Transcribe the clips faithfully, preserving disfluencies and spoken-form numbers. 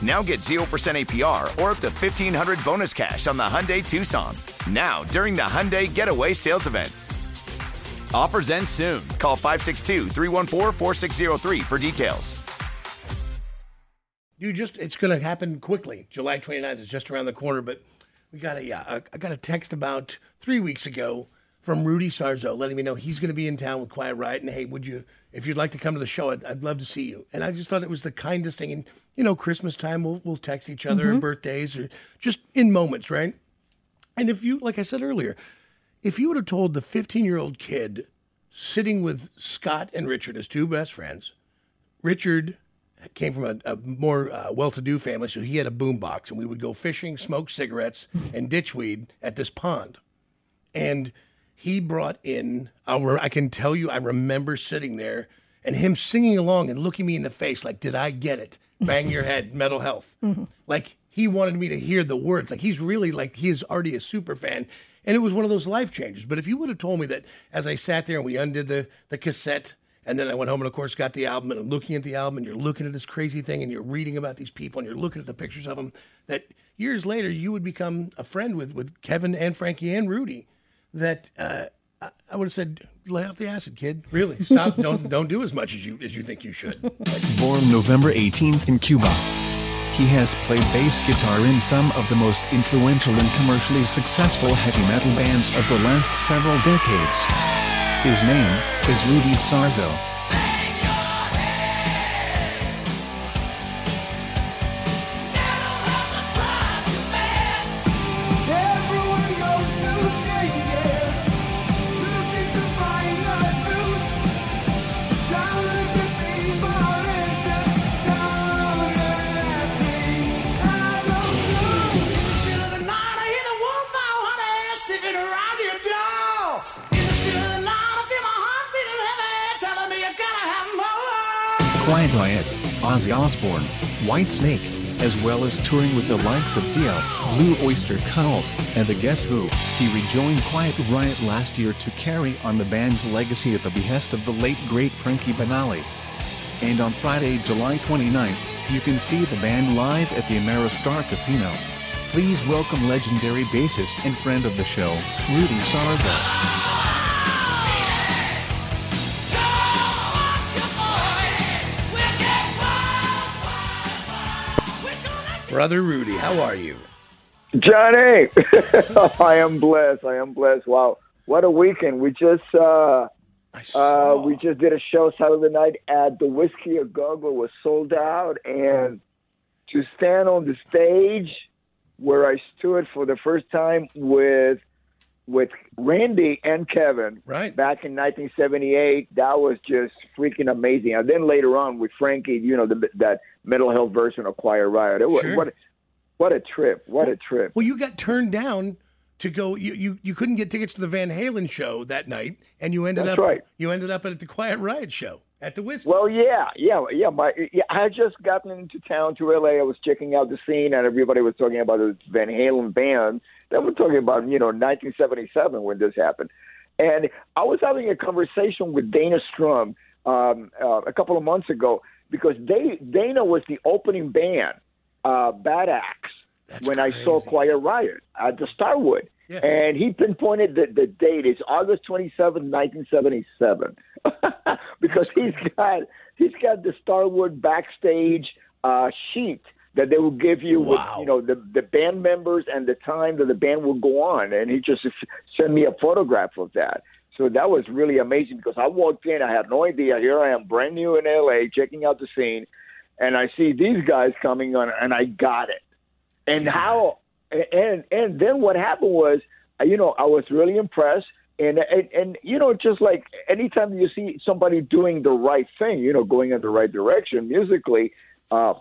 Now get zero percent A P R or up to fifteen hundred dollars bonus cash on the Hyundai Tucson. Now, during the Hyundai Getaway Sales Event. Offers end soon. Call five six two, three one four, four six zero three for details. Dude, just it's going to happen quickly. July twenty-ninth is just around the corner, but we got a, yeah, I got a text about three weeks ago from Rudy Sarzo letting me know he's going to be in town with Quiet Riot, and hey, would you, if you'd like to come to the show, I'd, I'd love to see you. And I just thought it was the kindest thing. And, you know, Christmas time, we'll, we'll text each other mm-hmm. or birthdays or just in moments, right? And if you, like I said earlier, if you would have told the fifteen-year-old kid sitting with Scott and Richard as two best friends, Richard came from a, a more uh, well-to-do family, so he had a boombox, and we would go fishing, smoke cigarettes, and ditch weed at this pond. And he brought in, our, I can tell you, I remember sitting there and him singing along and looking me in the face like, did I get it? Bang Your Head, Metal Health. Mm-hmm. Like, he wanted me to hear the words. Like, he's really, like, he is already a super fan. And it was one of those life changes. But if you would have told me that as I sat there and we undid the, the cassette, and then I went home and, of course, got the album, and I'm looking at the album, and you're looking at this crazy thing, and you're reading about these people, and you're looking at the pictures of them, that years later you would become a friend with, with Kevin and Frankie and Rudy, that uh, I would have said, lay off the acid, kid. Really, stop. don't don't do as much as you as you think you should. Born November eighteenth in Cuba, he has played bass guitar in some of the most influential and commercially successful heavy metal bands of the last several decades. His name is Rudy Sarzo. Quiet Riot, Ozzy Osbourne, Whitesnake, as well as touring with the likes of Dio, Blue Oyster Cult, and The Guess Who, he rejoined Quiet Riot last year to carry on the band's legacy at the behest of the late great Frankie Banali. And on Friday, July twenty-ninth, you can see the band live at the Ameristar Casino. Please welcome legendary bassist and friend of the show, Rudy Sarzo. Brother Rudy, how are you? Johnny! I am blessed. I am blessed. Wow. What a weekend. We just uh, uh, we just did a show Saturday night at the Whiskey a Go Go. It was sold out. And to stand on the stage where I stood for the first time with with Randy and Kevin right. back in nineteen seventy-eight, that was just freaking amazing. And then later on with Frankie, you know, the, that Metal Health version of Quiet Riot. It was, sure. What, what a trip. What well, a trip. Well, you got turned down to go. You, you, you couldn't get tickets to the Van Halen show that night, and you ended That's up right. you ended up at the Quiet Riot show at the Whiskey. Well, yeah, yeah, yeah. My, yeah, I had just gotten into town to L A. I was checking out the scene, and everybody was talking about the Van Halen band. Then we're talking about, you know, nineteen seventy-seven when this happened. And I was having a conversation with Dana Strum um, uh, a couple of months ago, because they Dana was the opening band, uh, Bad Axe, That's when crazy. I saw Quiet Riot at the Starwood. Yeah. And he pinpointed the, the date is August twenty-seventh, nineteen seventy-seven, because he's got he's got the Starwood backstage uh, sheet that they will give you wow. with you know the, the band members and the time that the band will go on, and he just sent me a photograph of that. So that was really amazing because I walked in, I had no idea. Here I am, brand new in L A, checking out the scene, and I see these guys coming on, and I got it. And yeah. how? And and then what happened was, you know, I was really impressed. And, and, and, you know, just like anytime you see somebody doing the right thing, you know, going in the right direction musically, uh,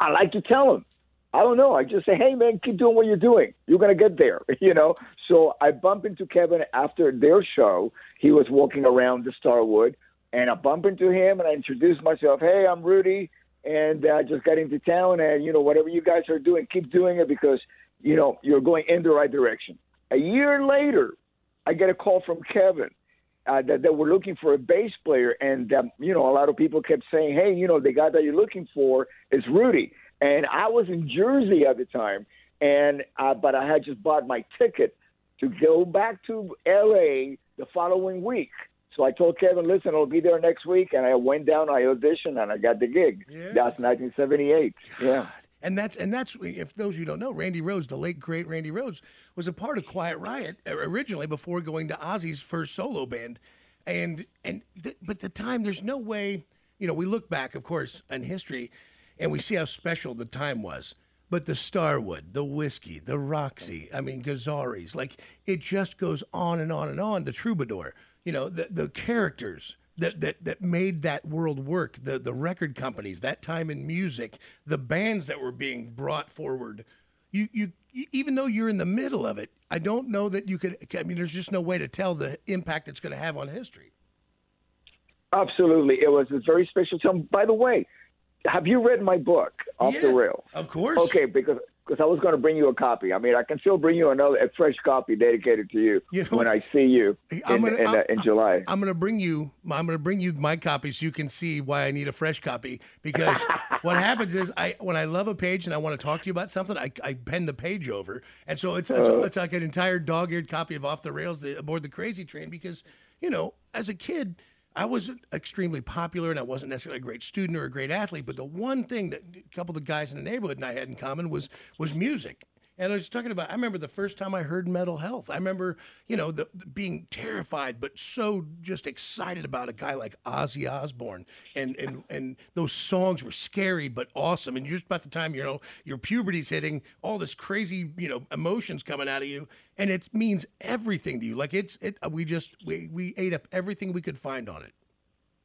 I like to tell them. I don't know. I just say, hey, man, keep doing what you're doing. You're going to get there, you know. So I bump into Kevin after their show. He was walking around the Starwood, and I bump into him, and I introduce myself. Hey, I'm Rudy, and I just got into town, and, you know, whatever you guys are doing, keep doing it because, you know, you're going in the right direction. A year later, I get a call from Kevin uh, that, that we're looking for a bass player, and, um, you know, a lot of people kept saying, hey, you know, the guy that you're looking for is Rudy. And I was in Jersey at the time, and uh, but I had just bought my ticket to go back to L A the following week. So I told Kevin, listen, I'll be there next week. And I went down, I auditioned, and I got the gig. Yeah. That's nineteen seventy-eight. God. Yeah. And that's, and that's if those of you don't know, Randy Rhoads, the late, great Randy Rhoads, was a part of Quiet Riot originally before going to Ozzy's first solo band. And, and th- but the time, there's no way, you know, we look back, of course, in history, and we see how special the time was. But the Starwood, the Whiskey, the Roxy, I mean, Gazzari's, like, it just goes on and on and on. The Troubadour, you know, the, the characters that, that that made that world work, the, the record companies, that time in music, the bands that were being brought forward. You, you, even though you're in the middle of it, I don't know that you could, I mean, there's just no way to tell the impact it's going to have on history. Absolutely. It was a very special time. By the way, have you read my book, Off yeah, the Rails? Of course. Okay, because because I was going to bring you a copy. I mean, I can still bring you another a fresh copy dedicated to you, you know, when I see you in, I'm gonna, in, I'm, uh, in July. I'm going to bring you. I'm going to bring you my copy so you can see why I need a fresh copy. Because what happens is, I when I love a page and I want to talk to you about something, I I pen the page over, and so it's it's, uh, it's like an entire dog-eared copy of Off the Rails aboard the Crazy Train. Because you know, as a kid, I wasn't extremely popular, and I wasn't necessarily a great student or a great athlete, but the one thing that a couple of the guys in the neighborhood and I had in common was was music. And I was talking about, I remember the first time I heard Metal Health. I remember, you know, the, the being terrified, but so just excited about a guy like Ozzy Osbourne. And, and and those songs were scary, but awesome. And just about the time, you know, your puberty's hitting, all this crazy, you know, emotions coming out of you. And it means everything to you. Like it's, it, we just, we, we ate up everything we could find on it.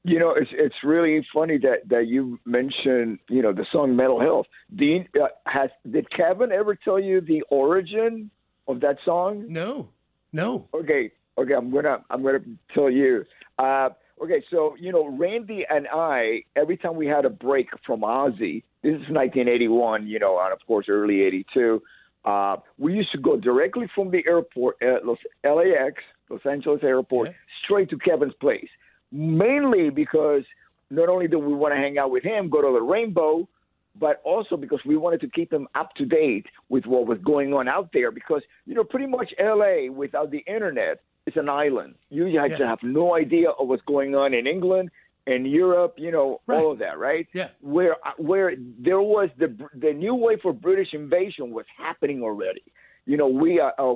You know, it's it's really funny that, that you mentioned, you know, the song Metal Health. Dean, uh, has did Kevin ever tell you the origin of that song? No, no. Okay, okay, I'm gonna I'm gonna tell you. Uh, okay, so you know, Randy and I, every time we had a break from Ozzy, this is nineteen eighty-one, you know, and of course early eighty-two, uh, we used to go directly from the airport, uh, Los L A X, Los Angeles Airport, okay, straight to Kevin's place. Mainly because not only did we want to hang out with him, go to the Rainbow, but also because we wanted to keep him up to date with what was going on out there. Because, you know, pretty much L A without the internet is an island. You have yeah. to have no idea of what's going on in England and Europe, you know, right. all of that, right? Yeah. Where where there was the the new wave for British invasion was happening already. You know, we uh, uh,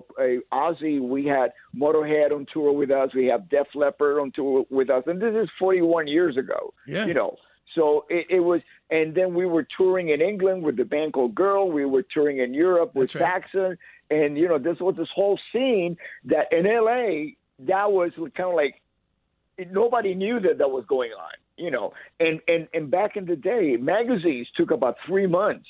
Ozzy, we had Motorhead on tour with us. We have Def Leppard on tour with us. And this is forty-one years ago, yeah. you know. So it, it was – and then we were touring in England with the band called Girl. We were touring in Europe with That's Saxon. Right. And, you know, this was this whole scene that in L A, that was kind of like – nobody knew that that was going on, you know. And, and, and back in the day, magazines took about three months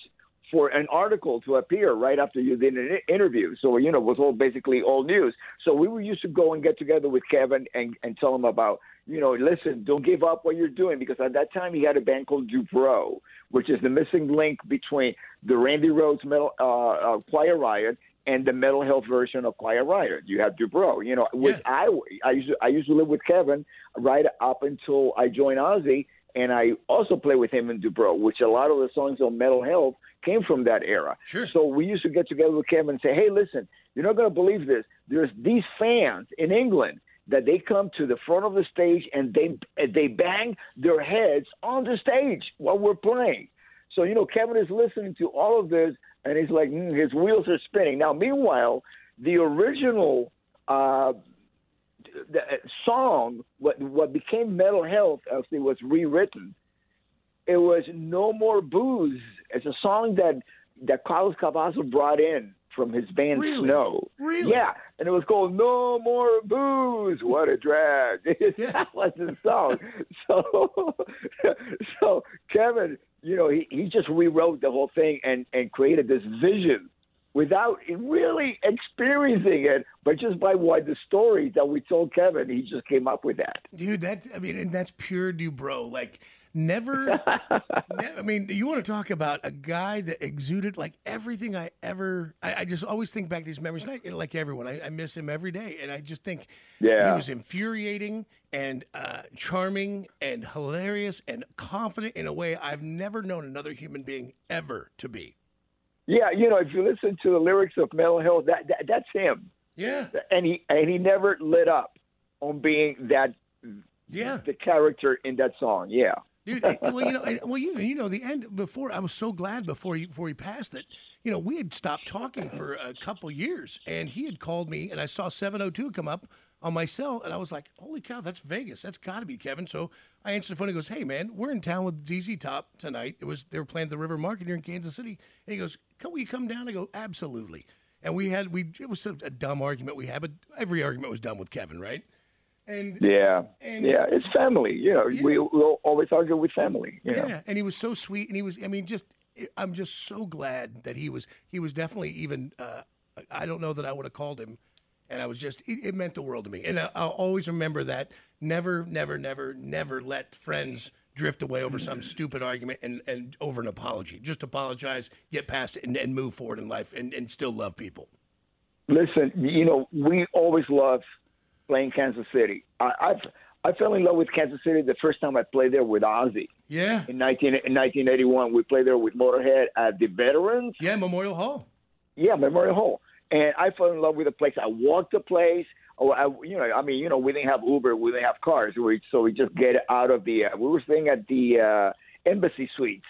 for an article to appear right after you did an interview. So, you know, it was all basically all news. So we were used to go and get together with Kevin and, and tell him about, you know, listen, don't give up what you're doing. Because at that time he had a band called DuBrow, which is the missing link between the Randy Rhoads metal, uh, uh, Quiet Riot and the Metal Health version of Quiet Riot. You have DuBrow, you know, which yeah. I, I, used to, I used to live with Kevin right up until I joined Ozzy. And I also play with him in DuBrow, which a lot of the songs on Metal Health came from that era. Sure. So we used to get together with Kevin and say, hey, listen, you're not going to believe this. There's these fans in England that they come to the front of the stage and they they bang their heads on the stage while we're playing. So, you know, Kevin is listening to all of this, and he's like, mm, his wheels are spinning. Now, meanwhile, the original uh, the song, what what became Metal Health, as it was rewritten, it was No More Booze. It's a song that, that Carlos Cavazo brought in from his band really? Snow. Really? Yeah, and it was called No More Booze. What a drag. Yeah. That was the song. So, so Kevin, you know, he, he just rewrote the whole thing and, and created this vision without really experiencing it, but just by what the stories that we told Kevin, he just came up with that. Dude, that's, I mean, and that's pure DuBrow. Like, never, ne- I mean, you want to talk about a guy that exuded, like, everything I ever, I, I just always think back to these memories, and I, like everyone, I, I miss him every day, and I just think yeah. he was infuriating and uh, charming and hilarious and confident in a way I've never known another human being ever to be. Yeah, you know, if you listen to the lyrics of Metal Health, that, that that's him. Yeah, and he and he never lit up on being that. Yeah, the character in that song. Yeah. Dude, well, you know, and, well, you know, you know, the end before I was so glad before you before he passed that. You know, we had stopped talking for a couple years, and he had called me, and I saw seven oh two come up on my cell, and I was like, holy cow, that's Vegas. That's got to be Kevin. So I answered the phone. He goes, hey, man, we're in town with Z Z Top tonight. It was They were playing the River Market here in Kansas City. And he goes, can we come down? I go, absolutely. And we had, we it was a dumb argument we had, but every argument was dumb with Kevin, right? And Yeah, and, yeah, it's family. You know, yeah. we, we'll always argue with family. You yeah, know? And he was so sweet, and he was, I mean, just, I'm just so glad that he was, he was definitely even, uh, I don't know that I would have called him. And I was just, it, it meant the world to me. And I, I'll always remember that. Never, never, never, never let friends drift away over some stupid argument and, and over an apology. Just apologize, get past it, and, and move forward in life and, and still love people. Listen, you know, we always love playing Kansas City. I I've, I fell in love with Kansas City the first time I played there with Ozzy. Yeah. In, nineteen, in nineteen eighty-one, we played there with Motorhead at the Veterans. Yeah, Memorial Hall. Yeah, Memorial Hall. And I fell in love with the place. I walked the place. Oh, I, you know, I mean, you know, we didn't have Uber, we didn't have cars, we, so we just get out of the. Uh, we were staying at the uh, Embassy Suites,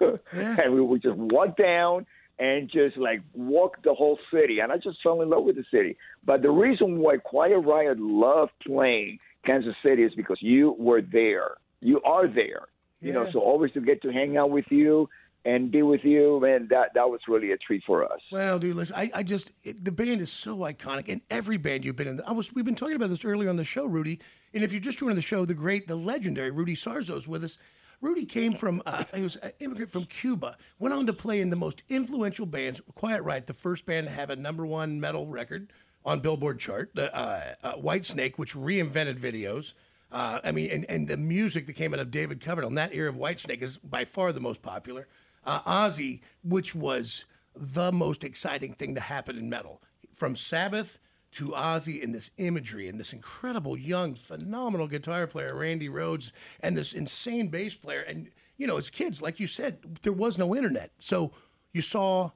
yeah. and we would just walk down and just like walk the whole city. And I just fell in love with the city. But the reason why Quiet Riot loved playing Kansas City is because you were there. You are there. You yeah. know, so always to get to hang out with you. And be with you, man, that, that was really a treat for us. Well, dude, listen, I, I just, it, the band is so iconic, and every band you've been in. I was, we've been talking about this earlier on the show, Rudy, and if you're just joining the show, the great, the legendary Rudy Sarzo is with us. Rudy came from, uh, he was an immigrant from Cuba, went on to play in the most influential bands, Quiet Riot, the first band to have a number one metal record on Billboard chart, the uh, uh, Whitesnake, which reinvented videos. Uh, I mean, and, and the music that came out of David Coverdale in that era of Whitesnake is by far the most popular. Uh, Ozzy, which was the most exciting thing to happen in metal. From Sabbath to Ozzy and this imagery and this incredible, young, phenomenal guitar player, Randy Rhoads, and this insane bass player. And, you know, as kids, like you said, there was no internet. So you saw,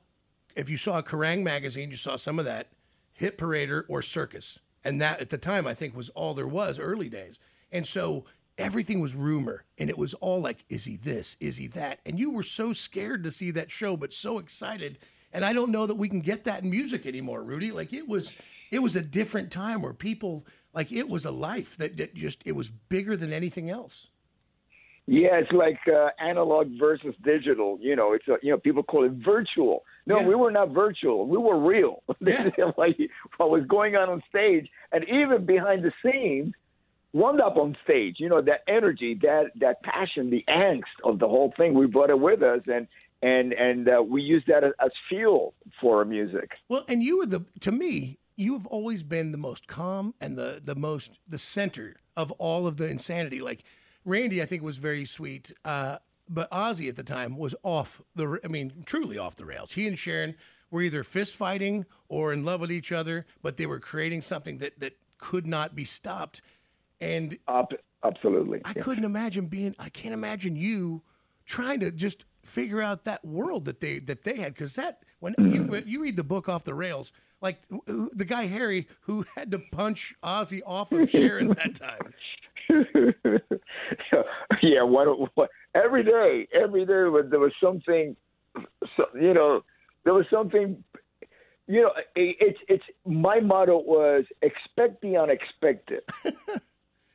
if you saw Kerrang! Magazine, you saw some of that, Hit Parader or Circus. And that, at the time, I think was all there was, early days. And so everything was rumor, and it was all like, is he this? Is he that? And you were so scared to see that show, but so excited. And I don't know that we can get that in music anymore, Rudy. Like, it was it was a different time where people, like, it was a life that, that just, it was bigger than anything else. Yeah, it's like uh, analog versus digital. You know, it's a, you know, people call it virtual. No, yeah. we were not virtual. We were real. Yeah. Like, what was going on on stage, and even behind the scenes, wound up on stage, you know, that energy, that that passion, the angst of the whole thing, we brought it with us, and and and uh, we used that as, as fuel for our music. Well, and you were the, to me, you have always been the most calm and the the most the center of all of the insanity. Like Randy, I think, was very sweet, uh, but Ozzy at the time was off the, I mean, truly off the rails. He and Sharon were either fist fighting or in love with each other, but they were creating something that that could not be stopped. And up Absolutely. I yeah. couldn't imagine being, I can't imagine you trying to just figure out that world that they that they had. Because that, when mm-hmm. you, you read the book Off the Rails, like the guy Harry who had to punch Ozzy off of Sharon that time. Yeah, what, what, every day, every day there was something, you know, there was something, you know, it's, it's, my motto was expect the unexpected.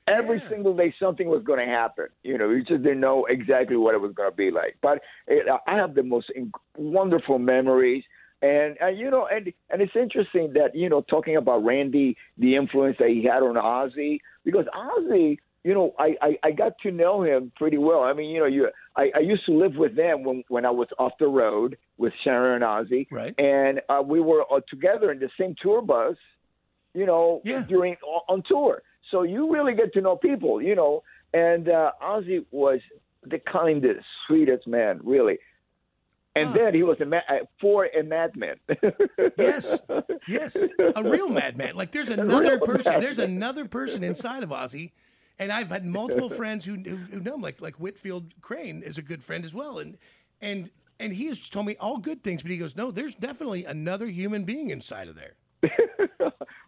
Every yeah. single day something was going to happen. You know, you just didn't know exactly what it was going to be like. But it, I have the most inc- wonderful memories. And, and, you know, and and it's interesting that, you know, talking about Randy, the influence that he had on Ozzy, because Ozzy, you know, I, I, I got to know him pretty well. I mean, you know, you I, I used to live with them when, when I was off the road with Sharon and Ozzy. Right. And uh, we were all together in the same tour bus, you know, yeah. during on tour. So you really get to know people, you know. And uh, Ozzy was the kindest, sweetest man, really. And huh. then he was a ma- for a madman. Yes, yes, a real madman. Like there's another person. Madman. There's another person inside of Ozzy, and I've had multiple friends who, who who know him. Like like Whitfield Crane is a good friend as well, and and and he has told me all good things. But he goes, no, there's definitely another human being inside of there.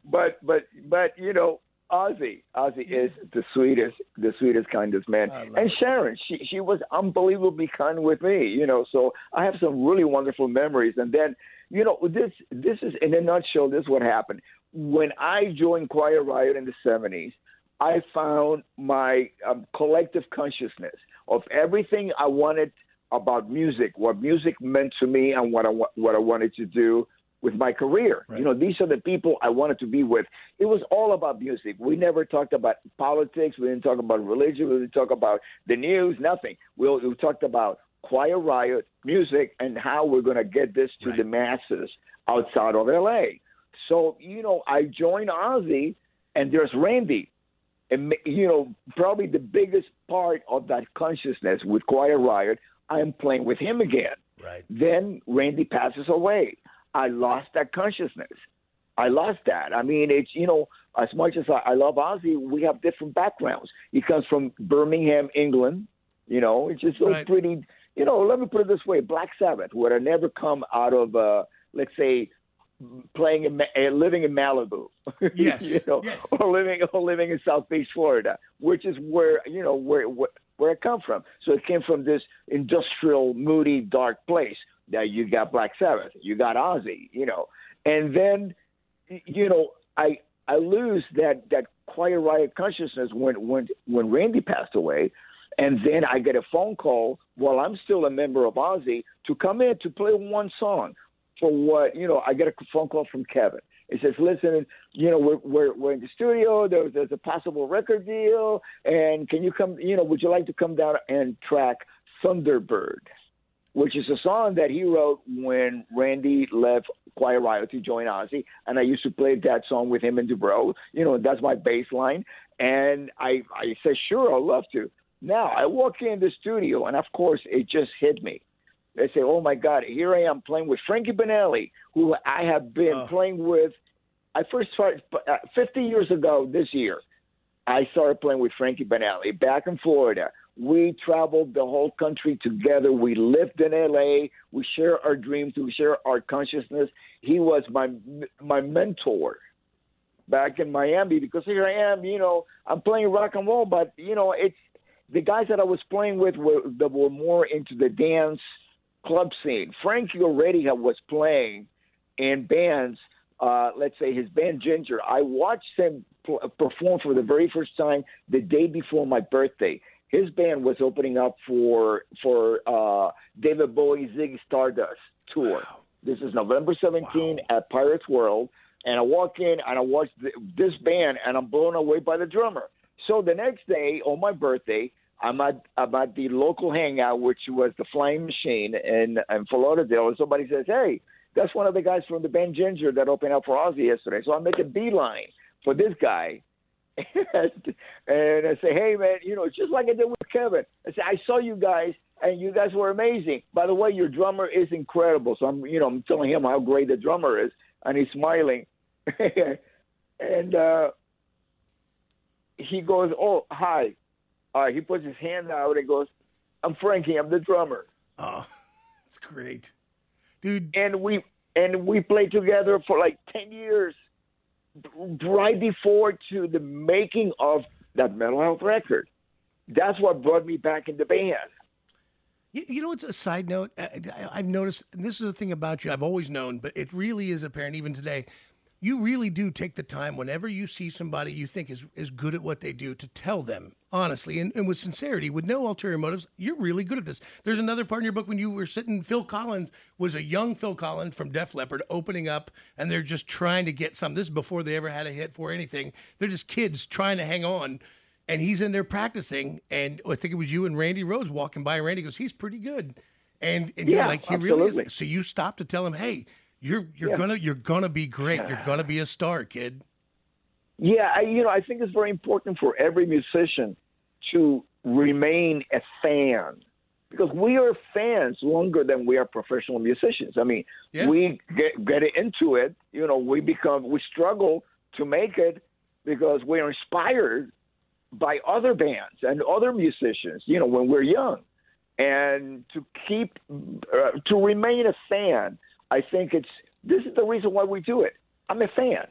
but but but you know, Ozzy, Ozzy yeah. is the sweetest, the sweetest, kindest man. And Sharon, she, she was unbelievably kind with me, you know, so I have some really wonderful memories. And then, you know, this this is, in a nutshell, this is what happened. When I joined Quiet Riot in the seventies, I found my um, collective consciousness of everything I wanted about music, what music meant to me and what I, what I wanted to do with my career. Right. You know, these are the people I wanted to be with. It was all about music. We never talked about politics. We didn't talk about religion. We didn't talk about the news, nothing. We, we talked about Quiet Riot, music, and how we're going to get this to right. the masses outside of L A. So, you know, I joined Ozzy, and there's Randy. And, you know, probably the biggest part of that consciousness with Quiet Riot, I'm playing with him again. Right. Then Randy passes away. I lost that consciousness. I lost that. I mean, it's, you know, as much as I, I love Ozzy, we have different backgrounds. He comes from Birmingham, England, you know, it's just so right. pretty, you know, let me put it this way. Black Sabbath would have never come out of, uh, let's say, playing in, uh, living in Malibu, yes. you know, yes. or living or living in South Beach, Florida, which is where, you know, where, where, where it come from. So it came from this industrial, moody, dark place. Now you got Black Sabbath, you got Ozzy, you know, and then, you know, I I lose that, that Quiet Riot consciousness when, when when Randy passed away, and then I get a phone call while I'm still a member of Ozzy to come in to play one song for what, you know, I get a phone call from Kevin. It says, listen, you know, we're we're, we're in the studio, there, there's a possible record deal, and can you come, you know, would you like to come down and track Thunderbird? Which is a song that he wrote when Randy left Quiet Riot to join Ozzy. And I used to play that song with him and DuBrow. You know, that's my bass line. And I, I said, sure, I'd love to. Now, I walk in the studio, and of course, it just hit me. They say, oh, my God, here I am playing with Frankie Banali, who I have been oh. playing with. I first started uh, fifty years ago this year. I started playing with Frankie Banali back in Florida. We traveled the whole country together. We lived in L A. We share our dreams. We share our consciousness. He was my my mentor back in Miami because here I am, you know, I'm playing rock and roll, but, you know, it's the guys that I was playing with were, that were more into the dance club scene. Frankie already was playing in bands, uh, let's say his band Ginger. I watched him pl- perform for the very first time the day before my birthday. His band was opening up for for uh, David Bowie's Ziggy Stardust tour. Wow. This is November seventeenth wow. at Pirates World. And I walk in and I watch the, this band and I'm blown away by the drummer. So the next day on my birthday, I'm at, I'm at the local hangout, which was the Flying Machine in, in Fort Lauderdale. And somebody says, hey, that's one of the guys from the band Ginger that opened up for Ozzy yesterday. So I make a beeline for this guy. And I say, hey, man, you know, just like I did with Kevin. I say, I saw you guys, and you guys were amazing. By the way, your drummer is incredible. So I'm, you know, I'm telling him how great the drummer is, and he's smiling. and uh, he goes, oh, hi. Uh, he puts his hand out and goes, "I'm Frankie. I'm the drummer." Oh, that's great, dude. And we and we played together for like ten years, right before to the making of that Metal Health record. That's what brought me back in the band. You know, it's a side note. I've noticed, and this is the thing about you I've always known, but it really is apparent even today. You really do take the time whenever you see somebody you think is, is good at what they do to tell them, honestly, and, and with sincerity, with no ulterior motives, you're really good at this. There's another part in your book when you were sitting, Phil Collins was a young Phil Collins from Def Leppard opening up, and they're just trying to get some. This is before they ever had a hit for anything. They're just kids trying to hang on. And he's in there practicing, and I think it was you and Randy Rhoads walking by, and Randy goes, "He's pretty good," and and yeah, you're like, "He absolutely. really is." So you stop to tell him, "Hey, you're you're yeah. gonna you're gonna be great. You're gonna be a star, kid." Yeah, I, you know, I think it's very important for every musician to remain a fan, because we are fans longer than we are professional musicians. I mean, yeah. we get get into it. You know, we become we struggle to make it because we are inspired by other bands and other musicians, you know, when we're young. And to keep, uh, to remain a fan, I think it's, this is the reason why we do it. I'm a fan.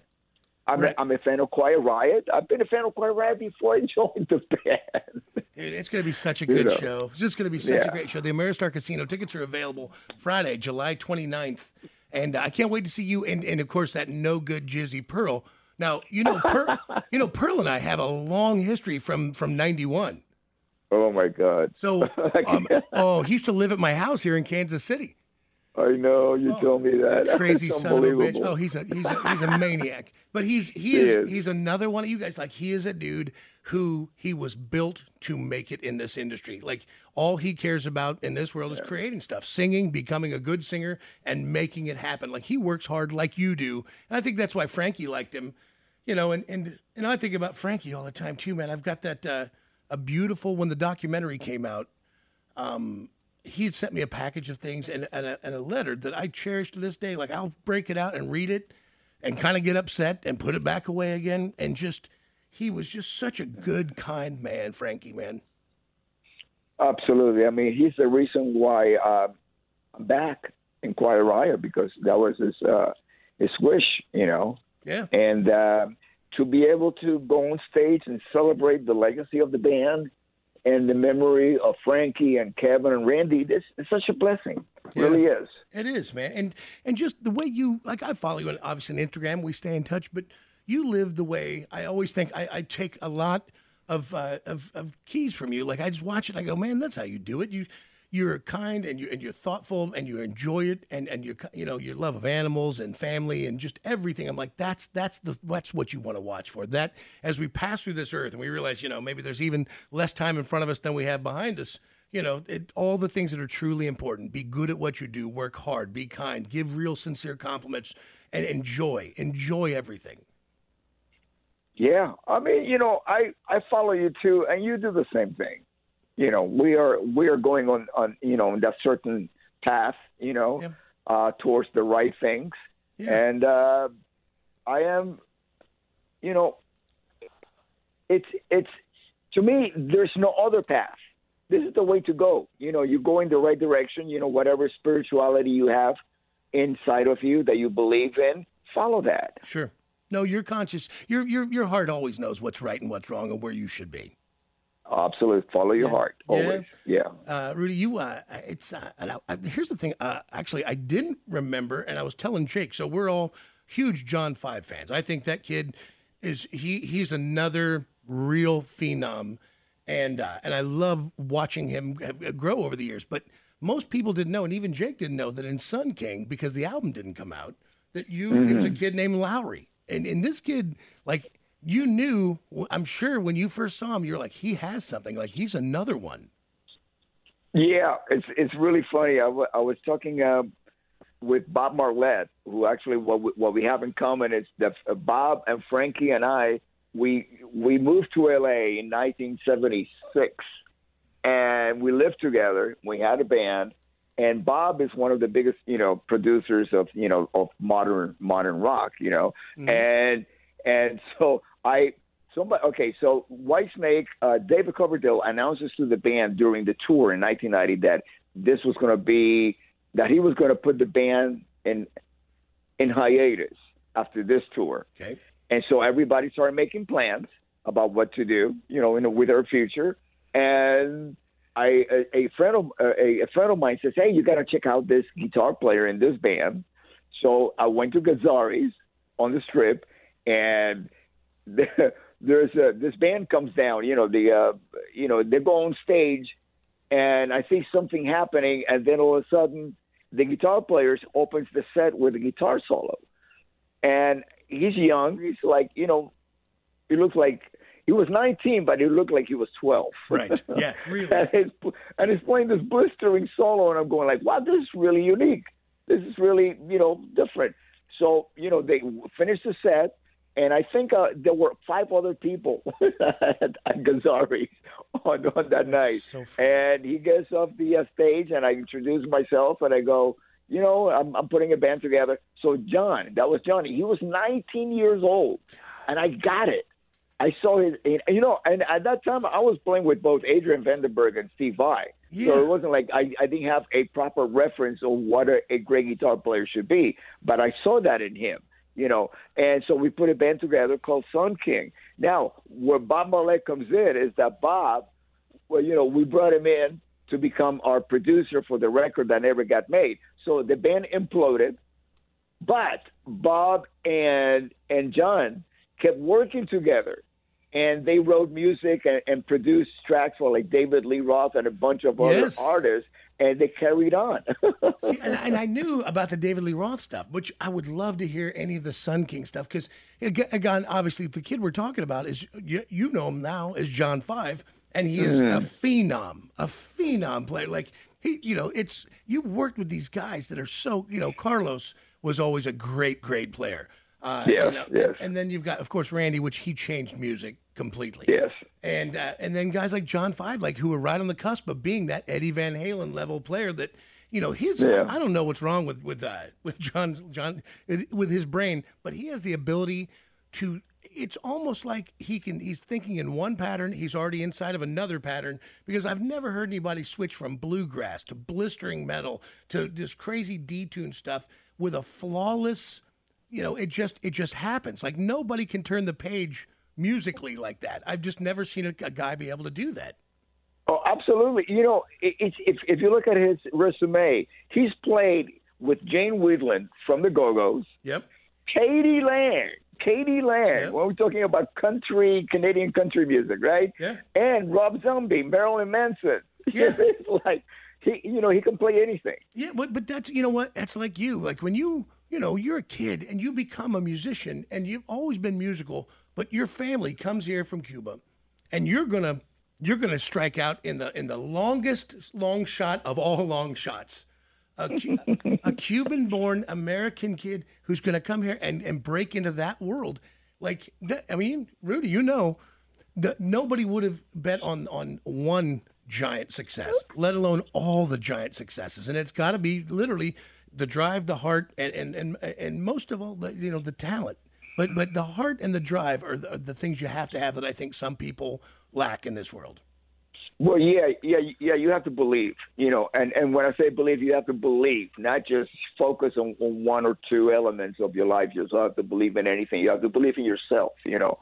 I'm, right. a, I'm a fan of Quiet Riot. I've been a fan of Quiet Riot before I joined the band. Dude, it's going to be such a good you know. show. It's just going to be such yeah. a great show. The Ameristar Casino tickets are available Friday, July twenty-ninth. And I can't wait to see you. And, and of course, that no good Jizzy Pearl. Now, you know, Pearl, you know, Pearl and I have a long history from from ninety-one. Oh, my God. So, um, oh, he used to live at my house here in Kansas City. I know. You oh, told me that. Crazy son of a bitch. Oh, he's a, he's a, he's a maniac. But he's he is, he is he's another one of you guys. Like, he is a dude who he was built to make it in this industry. Like, all he cares about in this world yeah. is creating stuff, singing, becoming a good singer, and making it happen. Like, he works hard like you do. And I think that's why Frankie liked him. You know, and, and, and I think about Frankie all the time, too, man. I've got that uh, a beautiful, when the documentary came out, um, he had sent me a package of things and, and, a, and a letter that I cherish to this day. Like, I'll break it out and read it and kind of get upset and put it back away again. And just, he was just such a good, kind man, Frankie, man. Absolutely. I mean, he's the reason why uh, I'm back in Quiet Riot, because that was his, uh, his wish, you know. Yeah. And uh, to be able to go on stage and celebrate the legacy of the band and the memory of Frankie and Kevin and Randy, this is such a blessing. It yeah, really is. It is, man. And and just the way you, like, I follow you on, obviously, on Instagram. We stay in touch. But you live the way I always think. I, I take a lot of, uh, of of keys from you. Like, I just watch it. I go, man, that's how you do it. You, you're kind and, you, and you're thoughtful and you enjoy it. And, and you're, you know, your love of animals and family and just everything. I'm like, that's that's the that's what you want to watch for. That as we pass through this earth and we realize, you know, maybe there's even less time in front of us than we have behind us. You know, it, all the things that are truly important. Be good at what you do. Work hard. Be kind. Give real sincere compliments and enjoy. Enjoy everything. Yeah. I mean, you know, I, I follow you, too, and you do the same thing. You know, we are we are going on, on you know, on that certain path, you know, yeah. uh, towards the right things. Yeah. And uh, I am, you know, it's it's to me, there's no other path. This is the way to go. You know, you go in the right direction. You know, whatever spirituality you have inside of you that you believe in, follow that. Sure. No, you're conscious. Your your your heart always knows what's right and what's wrong and where you should be. Absolutely. Follow your yeah. heart. Always. Yeah. yeah. Uh, Rudy, you, uh, it's, uh, I, I, here's the thing. Uh, actually, I didn't remember, and I was telling Jake, so we're all huge John five fans. I think that kid is, he, he's another real phenom. And, uh, and I love watching him grow over the years, but most people didn't know. And even Jake didn't know that in Sun King, because the album didn't come out, that you, mm-hmm. there's a kid named Lowry. And, and this kid, like, you knew, I'm sure, when you first saw him, you're like, he has something. Like, he's another one. Yeah, it's it's really funny. I, w- I was talking uh, with Bob Marlette, who actually what we, what we have in common is that Bob and Frankie and I we we moved to L A in nineteen seventy-six, and we lived together. We had a band, and Bob is one of the biggest, you know, producers of you know of modern modern rock, you know, mm-hmm. and and so. I Somebody, okay, so Whitesnake, uh, David Coverdale announces to the band during the tour in nineteen ninety that this was going to be, that he was going to put the band in in hiatus after this tour. Okay. And so everybody started making plans about what to do, you know, in the, with their future. And I, a, a friend of a, a friend of mine says, "Hey, you got to check out this guitar player in this band." So I went to Gazzari's on the Strip, and the, there's a, this band comes down, you know, the, uh, you know, they go on stage and I see something happening. And then all of a sudden the guitar player opens the set with a guitar solo, and he's young. He's like, you know, he looks like he was nineteen, but he looked like he was twelve. Right. Yeah. Really. and, he's, and he's playing this blistering solo. And I'm going like, wow, this is really unique. This is really, you know, different. So, you know, they finished the set. And I think uh, there were five other people at, at Gazzari's on, on that That's night. So and he gets off the uh, stage, and I introduce myself, and I go, you know, I'm, I'm putting a band together. So John, that was Johnny. He was nineteen years old, and I got it. I saw his, you know, and at that time I was playing with both Adrian Vandenberg and Steve Vai. Yeah. So it wasn't like I, I didn't have a proper reference of what a, a great guitar player should be, but I saw that in him. You know, and so we put a band together called Sun King. Now, where Bob Marlette comes in is that Bob, well, you know, we brought him in to become our producer for the record that never got made. So the band imploded, but Bob and and John kept working together, and they wrote music and, and produced tracks for like David Lee Roth and a bunch of other yes. artists. And they carried on. See, and, and I knew about the David Lee Roth stuff, which I would love to hear any of the Sun King stuff. Because, again, obviously, the kid we're talking about is, you, you know him now, is John five. And he is mm. a phenom, a phenom player. Like, he, you know, it's, you worked with these guys that are so, you know, Carlos was always a great, great player. Uh, yes, and, uh, yes. And then you've got, of course, Randy, which he changed music completely. Yes. And uh, and then guys like John five, like who were right on the cusp of being that Eddie Van Halen level player that, you know, his yeah. I don't know what's wrong with with uh, with John's John with his brain, but he has the ability to. It's almost like he can. He's thinking in one pattern. He's already inside of another pattern because I've never heard anybody switch from bluegrass to blistering metal to this crazy detuned stuff with a flawless. You know, it just it just happens. Like nobody can turn the page musically like that. I've just never seen a, a guy be able to do that. Oh, absolutely. You know, it, it, if if you look at his resume, he's played with Jane Whelan from the Go-Go's. Yep. Katie Lang, Katie Lang. Yep. Well, we're talking about country, Canadian country music, right? Yeah. And Rob Zombie, Marilyn Manson. Yeah. It's like he, you know, he can play anything. Yeah, but but that's you know what that's like you like when you. You know, you're a kid and you become a musician and you've always been musical, but your family comes here from Cuba and you're going to you're going to strike out in the in the longest long shot of all long shots. A, a Cuban born American kid who's going to come here and, and break into that world like that. I mean, Rudy, you know, that nobody would have bet on on one giant success, let alone all the giant successes. And it's got to be literally the drive, the heart, and and and, and most of all, the, you know, the talent. But but the heart and the drive are the, are the things you have to have that I think some people lack in this world. Well, yeah, yeah, yeah. You have to believe, you know. And, and when I say believe, you have to believe, not just focus on, on one or two elements of your life. You also have to believe in anything. You have to believe in yourself, you know.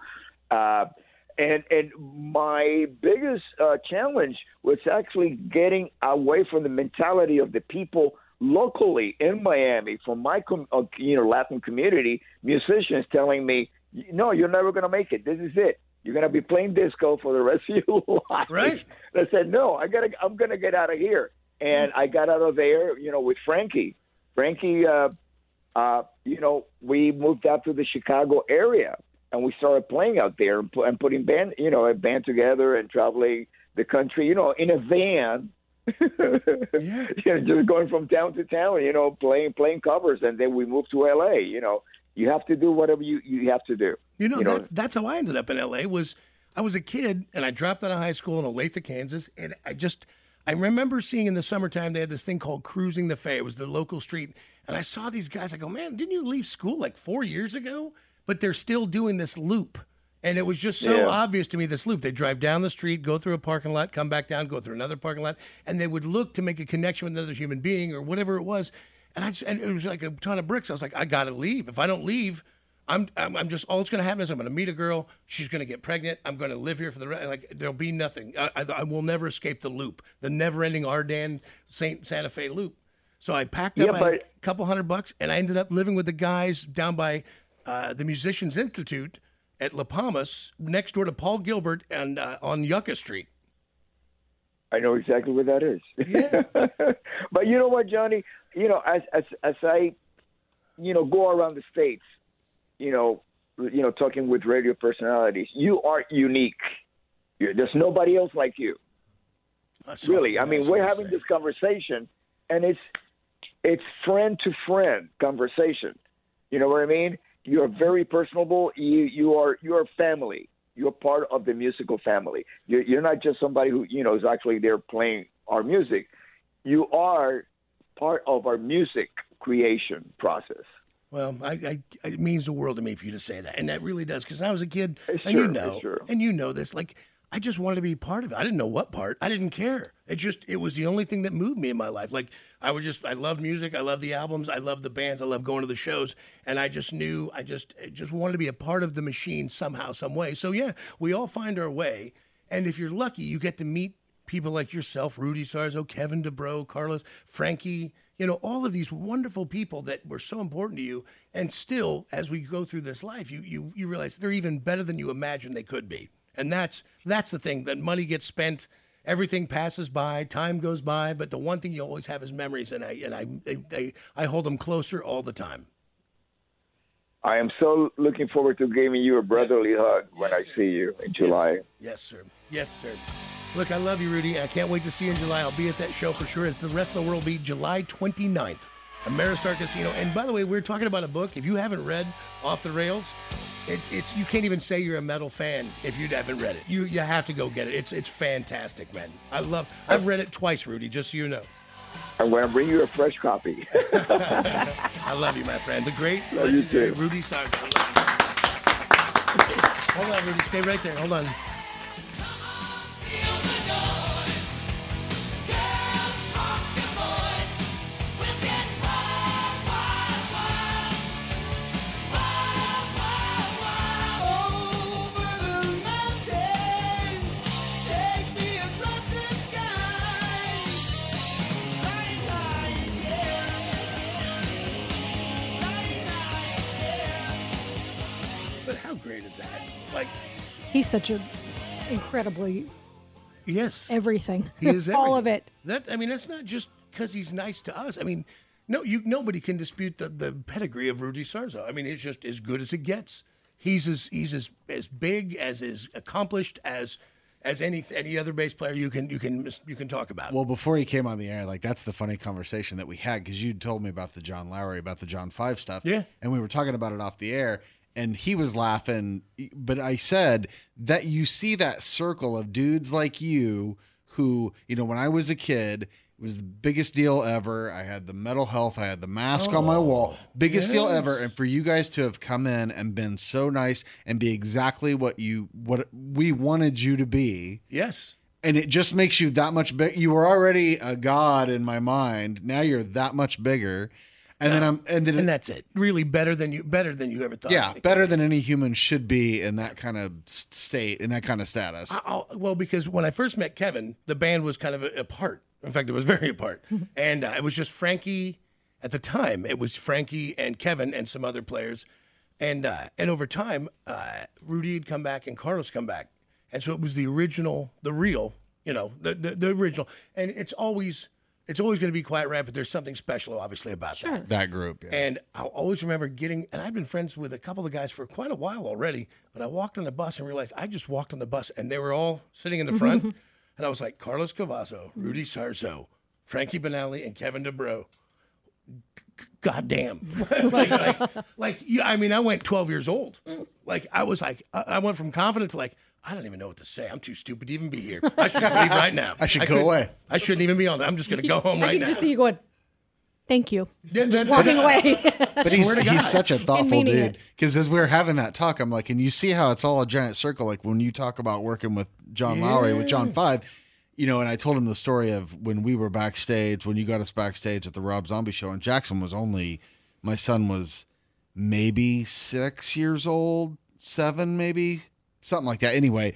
Uh, and and my biggest uh, challenge was actually getting away from the mentality of the people. Locally in Miami, from my com- uh, you know Latin community, musicians telling me, "No, you're never going to make it. This is it. You're going to be playing disco for the rest of your life." Right? And I said, "No, I gotta. I'm going to get out of here." And mm-hmm. I got out of there, you know, with Frankie. Frankie, uh, uh, you know, we moved out to the Chicago area, and we started playing out there and, pl- and putting band, you know, a band together and traveling the country, you know, in a van. yeah. You know, just going from town to town, you know, playing playing covers, and then we moved to L A. You know, you have to do whatever you, you have to do. You know, you know? That's, that's how I ended up in L A. Was I was a kid, and I dropped out of high school in Olathe, Kansas, and I just I remember seeing in the summertime they had this thing called Cruising the Fay. It was the local street, and I saw these guys. I go, man, didn't you leave school like four years ago? But they're still doing this loop. And it was just so yeah. obvious to me, this loop. They'd drive down the street, go through a parking lot, come back down, go through another parking lot, and they would look to make a connection with another human being or whatever it was. And I just, and it was like a ton of bricks. I was like, I gotta leave. If I don't leave, I'm I'm, I'm just all that's gonna happen is I'm gonna meet a girl. She's gonna get pregnant. I'm gonna live here for the rest. Like there'll be nothing. I, I I will never escape the loop, the never-ending Ardan Saint Santa Fe loop. So I packed up yeah, but... I had a couple hundred bucks, and I ended up living with the guys down by uh, the Musicians Institute at La Palmas, next door to Paul Gilbert and uh, on Yucca Street. I know exactly where that is. Yeah. But you know what, Johnny? You know, as, as as I, you know, go around the States, you know, you know, talking with radio personalities, you are unique. You're, there's nobody else like you. That's really. I mean, we're having this conversation, and it's it's friend-to-friend conversation. You know what I mean? You are very personable. You you are you are family. You're part of the musical family. You're, you're not just somebody who you know is actually there playing our music. You are part of our music creation process. Well, I, I it means the world to me for you to say that, and that really does. Because when I was a kid, sure, and you know, sure. and you know this. Like I just wanted to be part of it. I didn't know what part. I didn't care. It just it was the only thing that moved me in my life. Like I would just I loved music. I loved the albums. I loved the bands. I loved going to the shows. And I just knew I just I just wanted to be a part of the machine somehow, some way. So yeah, we all find our way. And if you're lucky, you get to meet people like yourself, Rudy Sarzo, Kevin DuBrow, Carlos, Frankie. You know, all of these wonderful people that were so important to you. And still, as we go through this life, you you you realize they're even better than you imagined they could be. And that's that's the thing, that money gets spent, everything passes by, time goes by, but the one thing you always have is memories, and I and I they, they, I hold them closer all the time. I am so looking forward to giving you a brotherly hug yes, when sir. I see you in July. Yes, sir. Yes, sir. Yes, sir. Look, I love you, Rudy. I can't wait to see you in July. I'll be at that show for sure. As the rest of the world will be July twenty-ninth. Ameristar Casino. And by the way, we're talking about a book. If you haven't read Off the Rails, it's it's you can't even say you're a metal fan if you haven't read it. You you have to go get it. It's it's fantastic, man. I love I've read it twice, Rudy, just so you know. I'm going to bring you a fresh copy. I love you, my friend. The great love you too. Rudy Sarzo. Hold on, Rudy. Stay right there. Hold on. Like he's such a incredibly yes everything he is everything. All of it. That I mean, that's not just because he's nice to us. I mean, no, you nobody can dispute the, the pedigree of Rudy Sarzo. I mean, it's just as good as it gets. He's as he's as, as big as is accomplished as as any any other bass player you can you can you can talk about. Well, before he came on the air, like that's the funny conversation that we had because you told me about the John Lowry about the John five stuff. Yeah, and we were talking about it off the air. And he was laughing, but I said that you see that circle of dudes like you who, you know, when I was a kid, it was the biggest deal ever. I had the Metal Health. I had the mask oh, on my wall. Biggest yes. deal ever. And for you guys to have come in and been so nice and be exactly what you, what we wanted you to be. Yes. And it just makes you that much big. You were already a god in my mind. Now you're that much bigger. And then I'm, and then and that's it. Really, better than you, better than you ever thought. Yeah, better than any human should be in that kind of state, in that kind of status. I'll, well, because when I first met Kevin, the band was kind of apart. In fact, it was very apart, and uh, it was just Frankie. At the time, it was Frankie and Kevin and some other players, and uh, and over time, uh, Rudy had come back and Carlos come back, and so it was the original, the real, you know, the the, the original, and it's always. It's always going to be Quiet Riot, but there's something special, obviously, about sure. that. That group, yeah. And I'll always remember getting, and I've been friends with a couple of guys for quite a while already, but I walked on the bus and realized I just walked on the bus, and they were all sitting in the front, and I was like, Carlos Cavazo, Rudy Sarzo, Frankie Banali, and Kevin DuBrow. God damn. like, like, like, I mean, I went twelve years old. Like, I was like, I went from confident to like, I don't even know what to say. I'm too stupid to even be here. I should leave right now. I should I go away. I shouldn't even be on that. I'm just going to go home I right now. I can just see you going, Thank you. Yeah, just walking but, away. But he's, he's such a thoughtful dude. Because as we were having that talk, I'm like, and you see how it's all a giant circle. Like when you talk about working with John yeah. Lowry, with John five, you know, and I told him the story of when we were backstage, when you got us backstage at the Rob Zombie show, and Jackson was only, my son was maybe six years old, seven maybe, something like that. Anyway,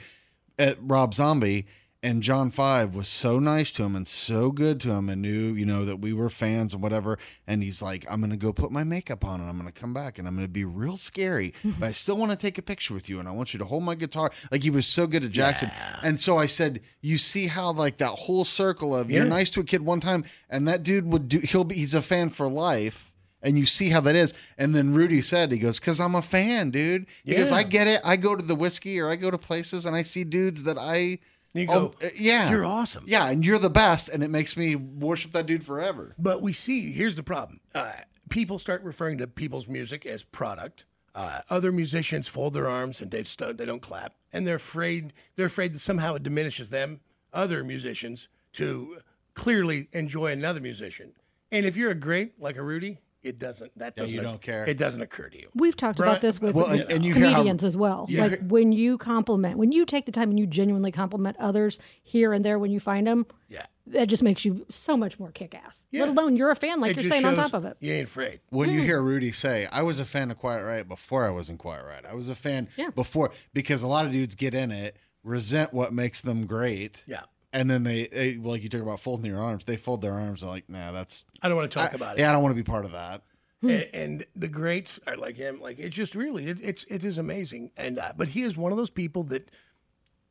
at Rob Zombie. And John five was so nice to him and so good to him and knew, you know, that we were fans and whatever. And he's like, I'm going to go put my makeup on and I'm going to come back and I'm going to be real scary. But I still want to take a picture with you and I want you to hold my guitar. Like he was so good at Jackson. Yeah. And so I said, you see how like that whole circle of yeah. you're nice to a kid one time and that dude would do, he'll be, he's a fan for life. And you see how that is. And then Rudy said, he goes, because I'm a fan, dude. He yeah. goes, I get it. I go to the Whiskey or I go to places and I see dudes that I... You go, oh, yeah, you're awesome. Yeah, and you're the best, and it makes me worship that dude forever. But we see, here's the problem. Uh, people start referring to people's music as product. Uh, other musicians fold their arms and they they don't clap, and they're afraid they're afraid that somehow it diminishes them, other musicians, to clearly enjoy another musician. And if you're a great like a Rudy, it doesn't. That doesn't. Yeah, you don't care. It doesn't occur to you. We've talked right. about this with well, and, and you comedians how, as well. Yeah. Like when you compliment, when you take the time and you genuinely compliment others here and there when you find them, yeah, that just makes you so much more kick-ass. Yeah. Let alone you're a fan, like it you're saying on top of it. You ain't afraid. When mm. you hear Rudy say, "I was a fan of Quiet Riot before I was in Quiet Riot. I was a fan yeah. before," because a lot of dudes get in it, resent what makes them great. Yeah. And then they, they, like you talk about folding your arms, they fold their arms and like, nah, that's... I don't want to talk I, about it. Yeah, I don't want to be part of that. And, and the greats are like him. Like, it's just really, it, it's, it is amazing. And uh, but he is one of those people that,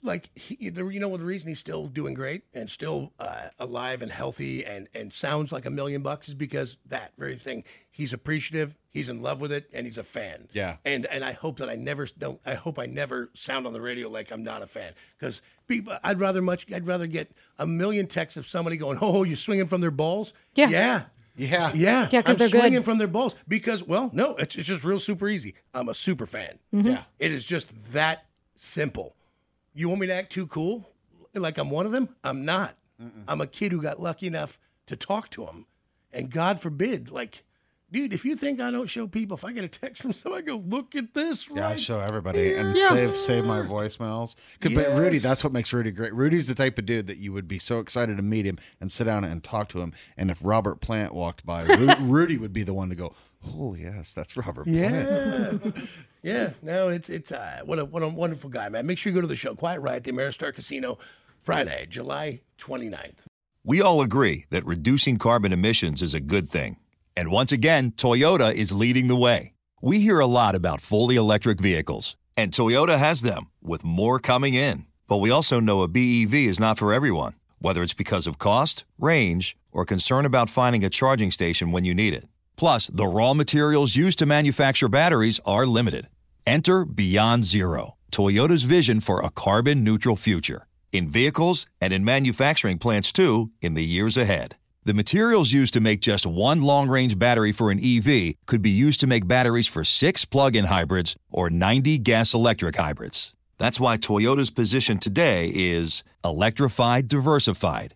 like, he, the, you know, the reason he's still doing great and still uh, alive and healthy and, and sounds like a million bucks is because that very thing. He's appreciative, he's in love with it, and he's a fan. Yeah. And and I hope that I never don't. I hope I never sound on the radio like I'm not a fan, because people. I'd rather much. I'd rather get a million texts of somebody going, "Oh, you're swinging from their balls." Yeah. Yeah. Yeah. Yeah. Yeah. Because they're swinging good. from their balls because well, no, it's it's just real super easy. I'm a super fan. Mm-hmm. Yeah. It is just that simple. You want me to act too cool, like I'm one of them? I'm not. Mm-mm. I'm a kid who got lucky enough to talk to him, and God forbid, like. Dude, if you think I don't show people, if I get a text from somebody, I go, look at this. Right yeah, I show everybody here. and yeah. save save my voicemails. Yes. But Rudy, that's what makes Rudy great. Rudy's the type of dude that you would be so excited to meet him and sit down and talk to him. And if Robert Plant walked by, Ru- Rudy would be the one to go, oh, yes, that's Robert Plant. Yeah, yeah. No, it's, it's uh, what, a, what a wonderful guy, man. Make sure you go to the show, Quiet Riot, the Ameristar Casino, Friday, July twenty-ninth. We all agree that reducing carbon emissions is a good thing. And once again, Toyota is leading the way. We hear a lot about fully electric vehicles, and Toyota has them, with more coming in. But we also know a B E V is not for everyone, whether it's because of cost, range, or concern about finding a charging station when you need it. Plus, the raw materials used to manufacture batteries are limited. Enter Beyond Zero, Toyota's vision for a carbon-neutral future, in vehicles and in manufacturing plants, too, in the years ahead. The materials used to make just one long-range battery for an E V could be used to make batteries for six plug-in hybrids or ninety gas-electric hybrids. That's why Toyota's position today is electrified, diversified,